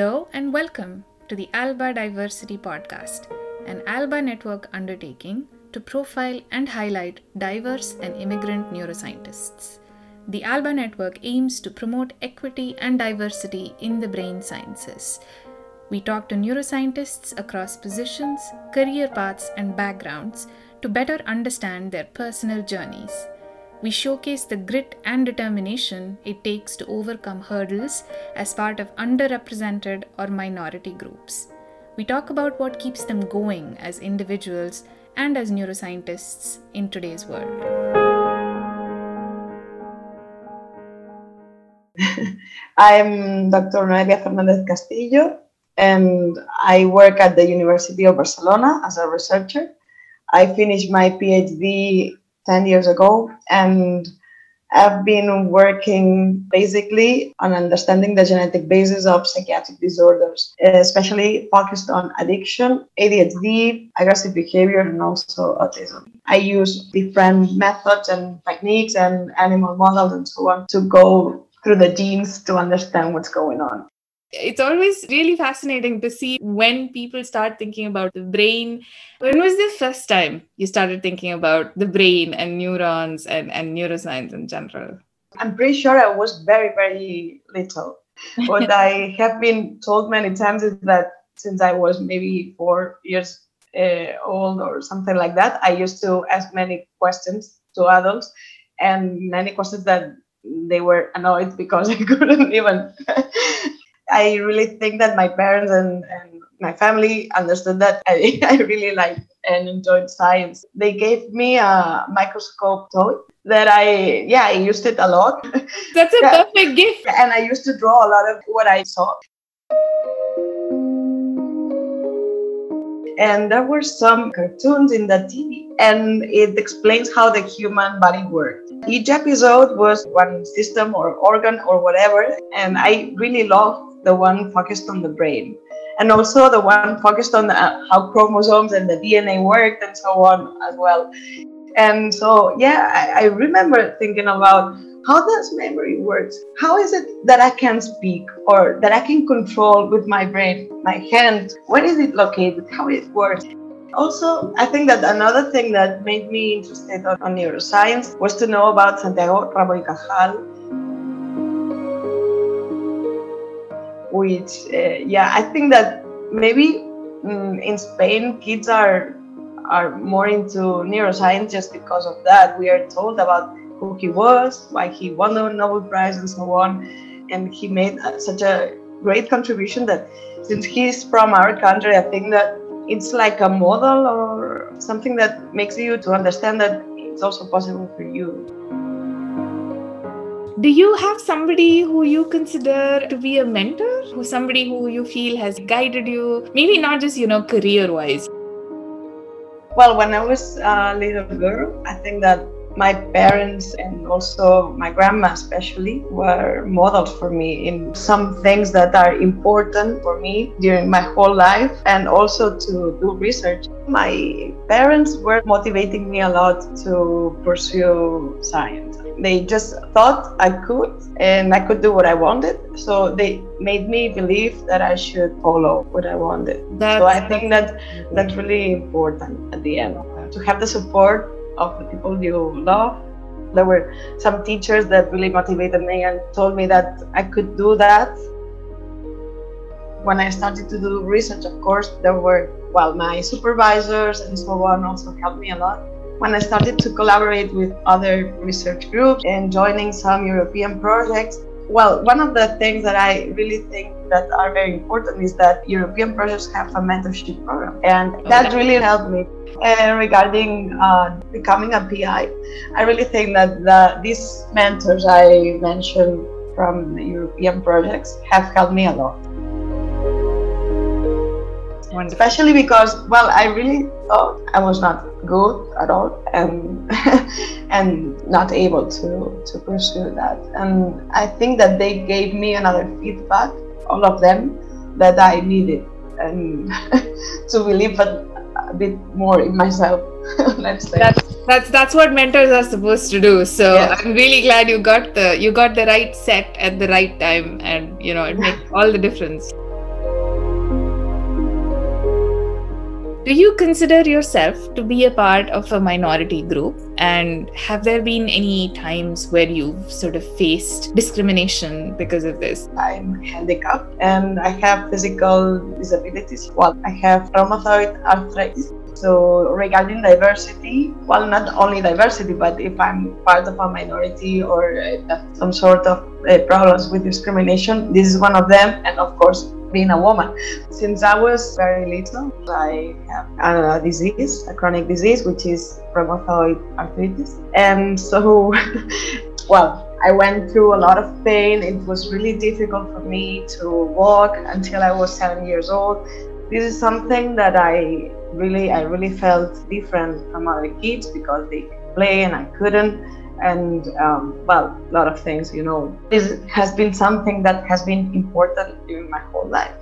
Hello and welcome to the ALBA Diversity Podcast, an ALBA Network undertaking to profile and highlight diverse and immigrant neuroscientists. The ALBA Network aims to promote equity and diversity in the brain sciences. We talk to neuroscientists across positions, career paths, and backgrounds to better understand their personal journeys. We showcase the grit and determination it takes to overcome hurdles as part of underrepresented or minority groups. We talk about what keeps them going as individuals and as neuroscientists in today's world. I'm Dr. Noèlia Fernández Castillo, and I work at the University of Barcelona as a researcher. I finished my PhD 10 years ago, and I've been working basically on understanding the genetic basis of psychiatric disorders, especially focused on addiction, ADHD, aggressive behavior, and also autism. I use different methods and techniques and animal models and so on to go through the genes to understand what's going on. It's always really fascinating to see when people start thinking about the brain. When was the first time you started thinking about the brain and neurons and neuroscience in general? I'm pretty sure I was very, very little. What I have been told many times is that since I was maybe 4 years old or something like that, I used to ask many questions to adults, and many questions that they were annoyed because I couldn't even... I really think that my parents and my family understood that I really liked and enjoyed science. They gave me a microscope toy that I used it a lot. That's a perfect gift. And I used to draw a lot of what I saw. And there were some cartoons in the TV, and it explains how the human body worked. Each episode was one system or organ or whatever, and I really loved the one focused on the brain, and also the one focused on how chromosomes and the DNA worked and so on as well. And so, I remember thinking about how does memory work? How is it that I can speak or that I can control with my brain, my hand? Where is it located? How it works? Also, I think that another thing that made me interested on neuroscience was to know about Santiago Ramón y Cajal, which, I think that maybe in Spain, kids are more into neuroscience just because of that. We are told about who he was, why he won the Nobel Prize and so on. And he made such a great contribution that since he's from our country, I think that it's like a model or something that makes you to understand that it's also possible for you. Do you have somebody who you consider to be a mentor, who somebody who you feel has guided you, maybe not just, career-wise? Well, when I was a little girl, I think that my parents and also my grandma especially were models for me in some things that are important for me during my whole life, and also to do research. My parents were motivating me a lot to pursue science. They just thought I could, and I could do what I wanted. So they made me believe that I should follow what I wanted. So I think that that's really important at the end, to have the support of the people you love. There were some teachers that really motivated me and told me that I could do that. When I started to do research, of course, there were, my supervisors and so on also helped me a lot. When I started to collaborate with other research groups and joining some European projects, one of the things that I really think that are very important is that European projects have a mentorship program, and that really helped me. Regarding becoming a PI, I really think that these mentors I mentioned from the European projects have helped me a lot. Especially because, I really thought I was not good at all and not able to pursue that. And I think that they gave me another feedback, all of them, that I needed and to believe that a bit more in myself, let's say. That's what mentors are supposed to do. So yes. I'm really glad you got the right set at the right time, and it makes all the difference. Do you consider yourself to be a part of a minority group? And have there been any times where you've sort of faced discrimination because of this? I'm handicapped and I have physical disabilities. Well, I have rheumatoid arthritis. So regarding diversity, well, not only diversity, but if I'm part of a minority or some sort of problems with discrimination, this is one of them. And of course, being a woman. Since I was very little, I have a disease, a chronic disease, which is rheumatoid arthritis. And so, well, I went through a lot of pain. It was really difficult for me to walk until I was 7 years old. This is something that I really felt different from other kids because they could play and I couldn't. And well, a lot of things, you know. This has been something that has been important during my whole life,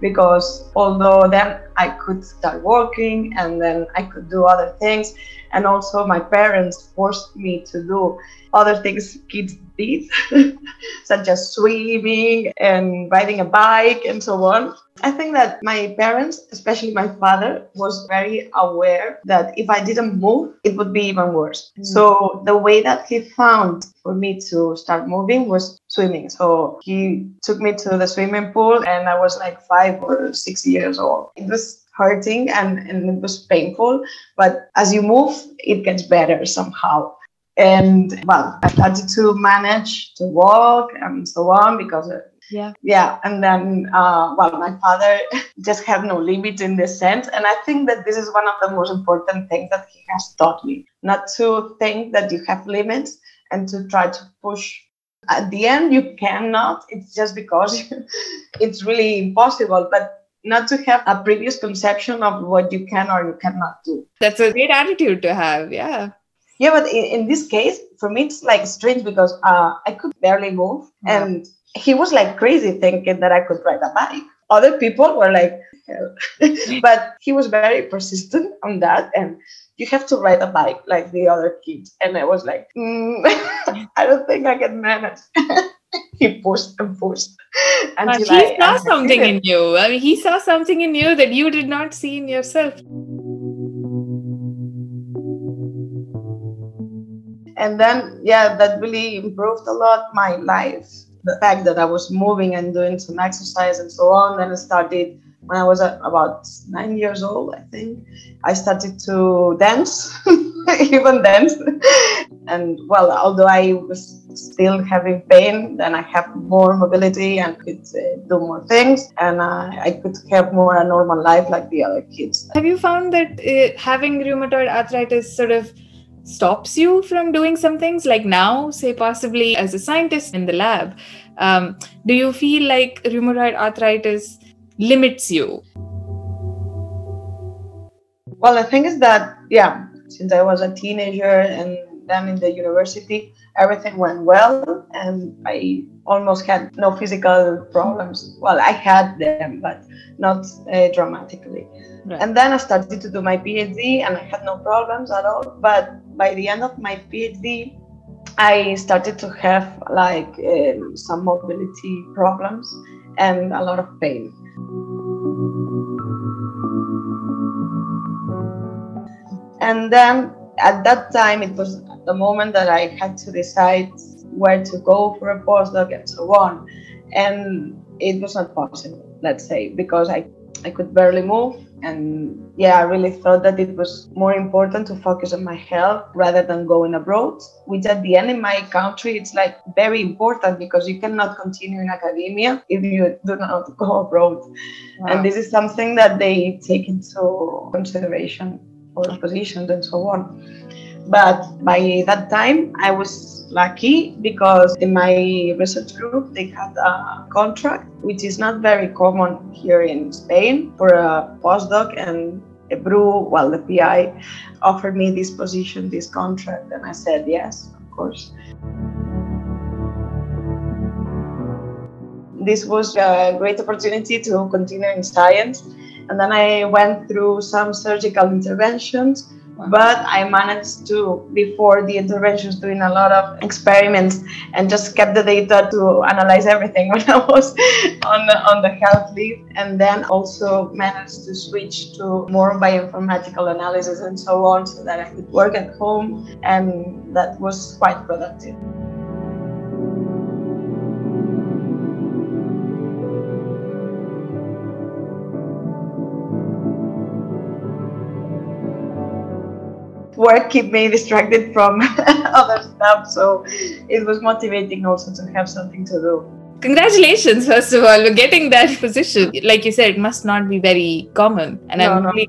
because although then I could start working and then I could do other things, and also my parents forced me to do other things kids did, such as swimming and riding a bike and so on. I think that my parents, especially my father, was very aware that if I didn't move, it would be even worse. Mm. So the way that he found for me to start moving was swimming. So he took me to the swimming pool and I was like 5 or 6 years old. It was hurting and it was painful, but as you move, it gets better somehow. And well, I started to manage to walk and so on because and then well, my father just had no limit in this sense, and I think that this is one of the most important things that he has taught me, not to think that you have limits and to try to push. At the end, you cannot, it's just because it's really impossible, but not to have a previous conception of what you can or you cannot do. That's a great attitude to have, yeah. Yeah, but in this case, for me, it's like strange because I could barely move. Mm-hmm. And he was like crazy thinking that I could ride a bike. Other people were like, hell. But he was very persistent on that. And you have to ride a bike like the other kids. And I was like, I don't think I can manage. He pushed and pushed. Until he saw something in you. I mean, he saw something in you that you did not see in yourself. And then, yeah, that really improved a lot my life. The fact that I was moving and doing some exercise and so on. Then I started, when I was about 9 years old, I think, I started to dance, even dance. And well, although I was still having pain, then I have more mobility and could do more things, and I could have more a normal life like the other kids. Have you found that having rheumatoid arthritis sort of stops you from doing some things? Like now, say possibly as a scientist in the lab, do you feel like rheumatoid arthritis limits you? Well, the thing is that, yeah, since I was a teenager and then in the university, everything went well and I almost had no physical problems. Well, I had them, but not dramatically. Right. And then I started to do my PhD and I had no problems at all. But by the end of my PhD, I started to have like some mobility problems and a lot of pain. And then at that time, it was the moment that I had to decide where to go for a postdoc and so on. And it was not possible, let's say, because I could barely move. And yeah, I really thought that it was more important to focus on my health rather than going abroad, which at the end in my country, it's like very important because you cannot continue in academia if you do not go abroad. Wow. And this is something that they take into consideration for positions and so on. But by that time, I was lucky because in my research group, they had a contract, which is not very common here in Spain, for a postdoc. And Ebru, well, the PI, offered me this position, this contract. And I said, yes, of course. This was a great opportunity to continue in science. And then I went through some surgical interventions But I managed to, before the interventions, doing a lot of experiments and just kept the data to analyze everything when I was on the health leave, and then also managed to switch to more bioinformatical analysis and so on, so that I could work at home, and that was quite productive. Work kept me distracted from other stuff, so it was motivating also to have something to do. Congratulations, first of all, for getting that position. Like you said, it must not be very common, and I'm really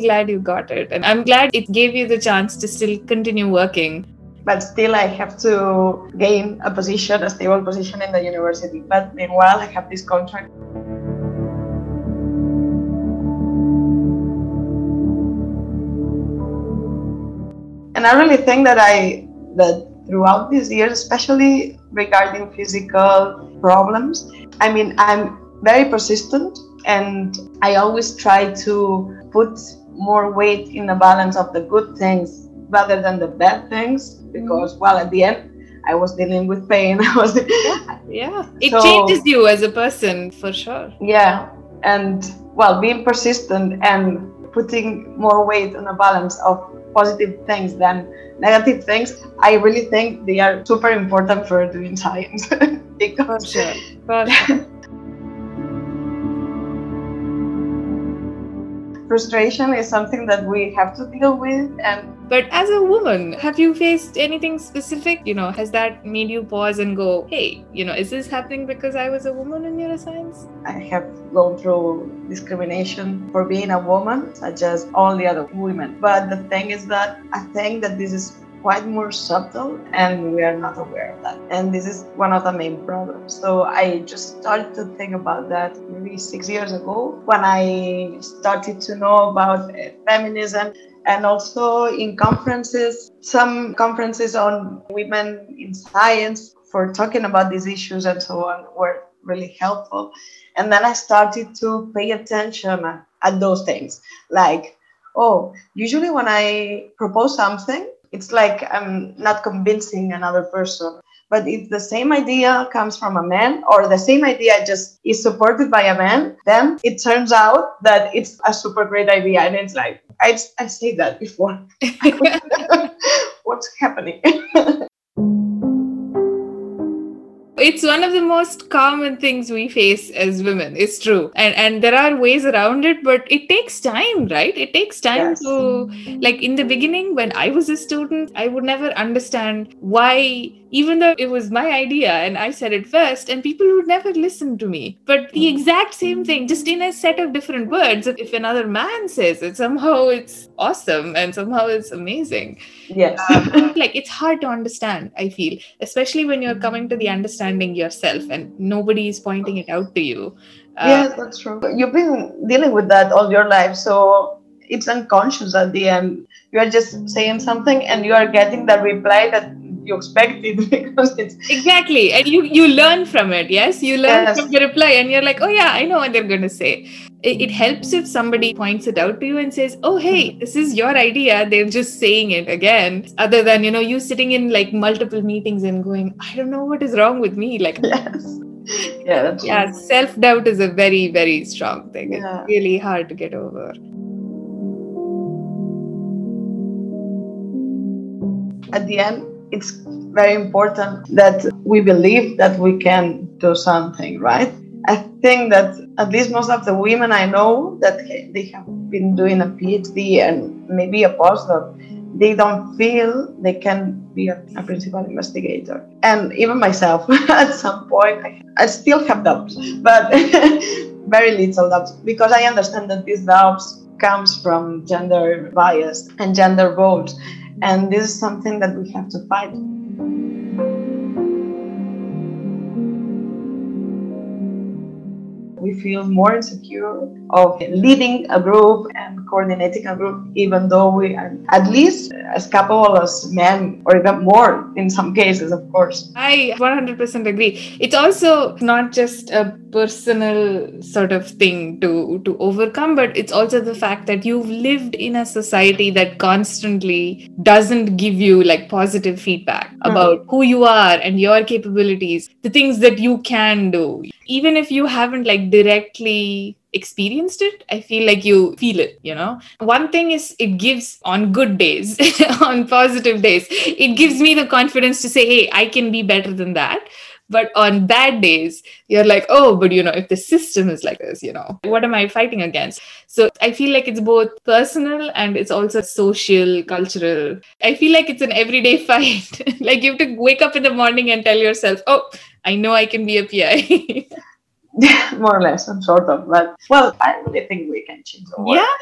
glad you got it, and I'm glad it gave you the chance to still continue working. But still, I have to gain a position, a stable position in the university. But meanwhile, I have this contract. And I really think that throughout these years, especially regarding physical problems, I mean, I'm very persistent, and I always try to put more weight in the balance of the good things rather than the bad things, because, well, at the end, I was dealing with pain. It changes you as a person, for sure. Yeah, and, well, being persistent and putting more weight on the balance of positive things than negative things, I really think they are super important for doing science. Because for sure. Frustration is something that we have to deal with. But as a woman, have you faced anything specific? You know, has that made you pause and go, hey, you know, is this happening because I was a woman in neuroscience? I have gone through discrimination for being a woman, such as all the other women. But the thing is that I think that this is quite more subtle, and we are not aware of that. And this is one of the main problems. So I just started to think about that maybe 6 years ago, when I started to know about feminism, and also in conferences, some conferences on women in science for talking about these issues and so on were really helpful. And then I started to pay attention at those things. Like, oh, usually when I propose something, it's like I'm not convincing another person. But if the same idea comes from a man, or the same idea just is supported by a man, then it turns out that it's a super great idea. And it's like, I said that before. What's happening? It's one of the most common things we face as women. It's true. And there are ways around it, but it takes time, right? It takes time to, like, in the beginning, when I was a student, I would never understand why, even though it was my idea and I said it first, and people would never listen to me. But the exact same thing, just in a set of different words, if another man says it, somehow it's awesome and somehow it's amazing. Yes. Like, it's hard to understand, I feel, especially when you're coming to the understanding yourself and nobody is pointing it out to you. Yes, that's true. You've been dealing with that all your life, so it's unconscious at the end. You are just saying something and you are getting the reply that you expect it, because it's exactly, and you learn from it. Yes, you learn from the reply, and you're like, oh yeah, I know what they're going to say. It helps if somebody points it out to you and says, oh hey, this is your idea, they're just saying it again, other than, you know, you sitting in like multiple meetings and going, I don't know what is wrong with me. Like, self-doubt is a very, very strong thing. It's really hard to get over. At the end, it's very important that we believe that we can do something, right? I think that at least most of the women I know that they have been doing a PhD and maybe a postdoc, they don't feel they can be a principal investigator. And even myself, at some point, I still have doubts, but very little doubts, because I understand that these doubts comes from gender bias and gender roles. And this is something that we have to fight. we feel more insecure of leading a group and coordinating a group, even though we are at least as capable as men, or even more in some cases, of course. I 100% agree. It's also not just a personal sort of thing to overcome, but it's also the fact that you've lived in a society that constantly doesn't give you like positive feedback about who you are and your capabilities, the things that you can do. Even if you haven't like directly experienced it, I feel like you feel it, you know. One thing is it gives on good days, on positive days, it gives me the confidence to say, hey, I can be better than that. But on bad days, you're like, oh, but you know, if the system is like this, you know, what am I fighting against? So I feel like it's both personal and it's also social, cultural. I feel like it's an everyday fight. Like you have to wake up in the morning and tell yourself, oh, I know I can be a PI. More or less, I'm sort of. But well, I really think we can change the world. Yeah.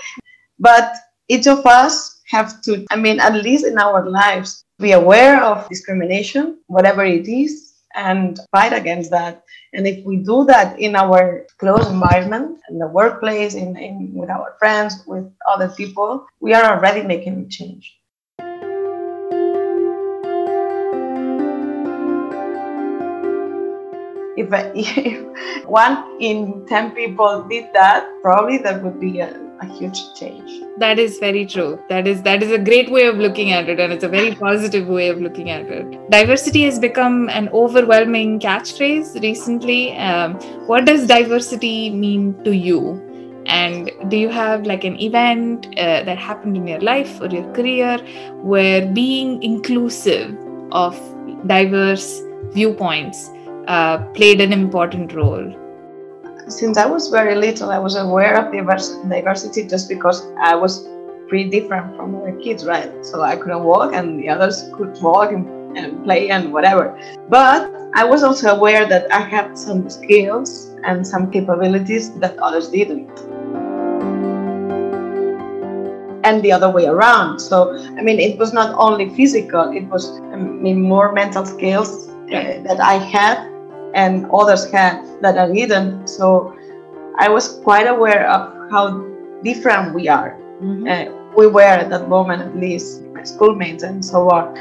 But each of us have to, I mean, at least in our lives, be aware of discrimination, whatever it is, and fight against that. And if we do that in our close environment, in the workplace, in with our friends, with other people, we are already making change. If 1 in 10 people did that, probably that would be a huge change. That is very true. That is a great way of looking at it, and it's a very positive way of looking at it. Diversity has become an overwhelming catchphrase recently. What does diversity mean to you? And do you have like an event that happened in your life or your career where being inclusive of diverse viewpoints played an important role? Since I was very little, I was aware of diversity just because I was pretty different from other kids, right? So I couldn't walk and the others could walk and play and whatever. But I was also aware that I had some skills and some capabilities that others didn't. And the other way around. So, I mean, it was not only physical, it was more mental skills that I had and others had that I didn't. So I was quite aware of how different we are. Mm-hmm. We were at that moment, at least, my schoolmates and so on.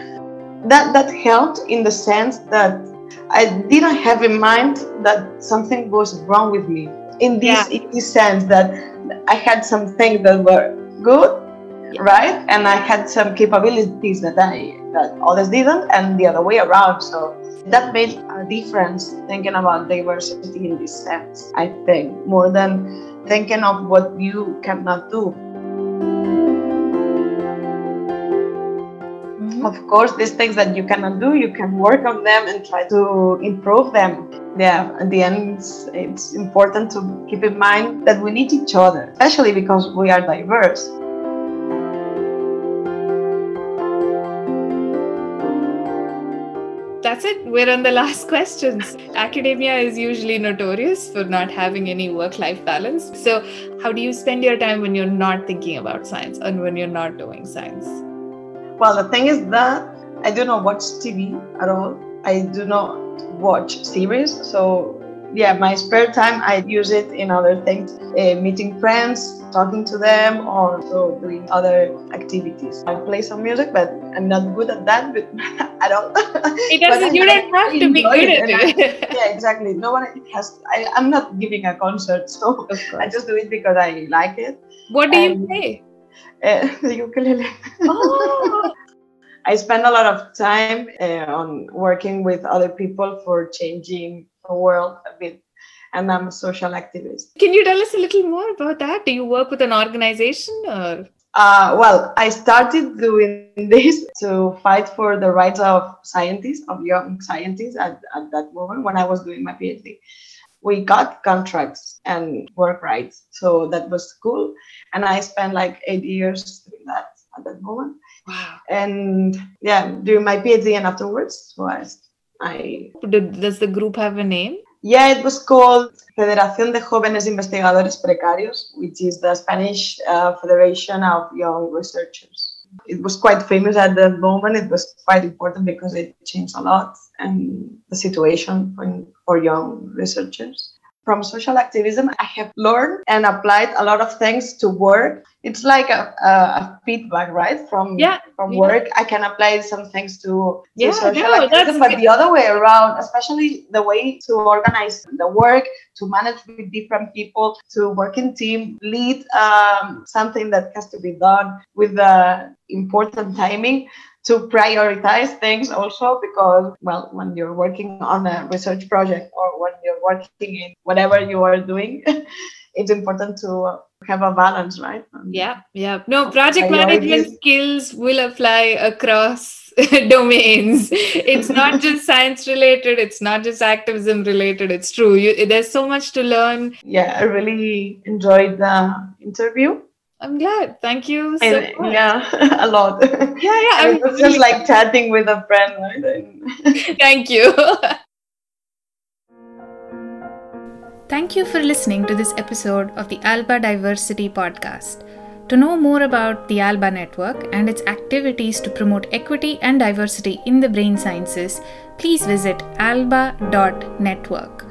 That helped in the sense that I didn't have in mind that something was wrong with me. In this sense that I had some things that were good, right? And I had some capabilities that others didn't, and the other way around. So that made a difference, thinking about diversity in this sense, I think, more than thinking of what you cannot do. Mm-hmm. Of course, these things that you cannot do, you can work on them and try to improve them. Yeah, at the end, it's important to keep in mind that we need each other, especially because we are diverse. That's it. We're on the last questions. Academia is usually notorious for not having any work-life balance. So how do you spend your time when you're not thinking about science and when you're not doing science? Well, the thing is that I do not watch TV at all. I do not watch series. So yeah, my spare time, I use it in other things, meeting friends, talking to them, or also doing other activities. I play some music, but I'm not good at that at all. It doesn't, you don't have to be good at it. Yeah, exactly. No one has, I'm not giving a concert, so I just do it because I like it. What do you play? The ukulele. Oh. I spend a lot of time on working with other people for changing the world a bit, and I'm a social activist. Can you tell us a little more about that? Do you work with an organization or? Well, I started doing this to fight for the rights of scientists, of young scientists at that moment when I was doing my PhD. We got contracts and work rights, so that was cool. And I spent like 8 years doing that at that moment. Wow. And yeah, during my PhD and afterwards, Does the group have a name? Yeah, it was called Federación de Jovenes Investigadores Precarios, which is the Spanish Federation of Young Researchers. It was quite famous at the moment. It was quite important because it changed a lot and the situation for young researchers. From social activism, I have learned and applied a lot of things to work. It's like a feedback, right? From work, I can apply some things to social activism, but the other way around, especially the way to organize the work, to manage with different people, to work in team, lead something that has to be done with the important timing, to prioritize things also because, well, when you're working on a research project or when you're working in whatever you are doing, it's important to have a balance, right? No, project management skills will apply across domains. It's not just science related. It's not just activism related. It's true. There's so much to learn. Yeah, I really enjoyed the interview. I'm glad. Thank you so much. Yeah, a lot. Yeah. I mean, it was just like chatting with a friend. Right? Thank you. Thank you for listening to this episode of the ALBA Diversity Podcast. To know more about the ALBA Network and its activities to promote equity and diversity in the brain sciences, please visit alba.network.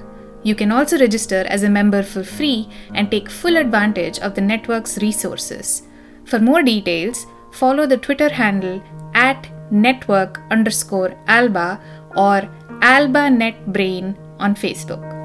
You can also register as a member for free and take full advantage of the network's resources. For more details, follow the Twitter handle @network_ALBA or ALBA NetBrain on Facebook.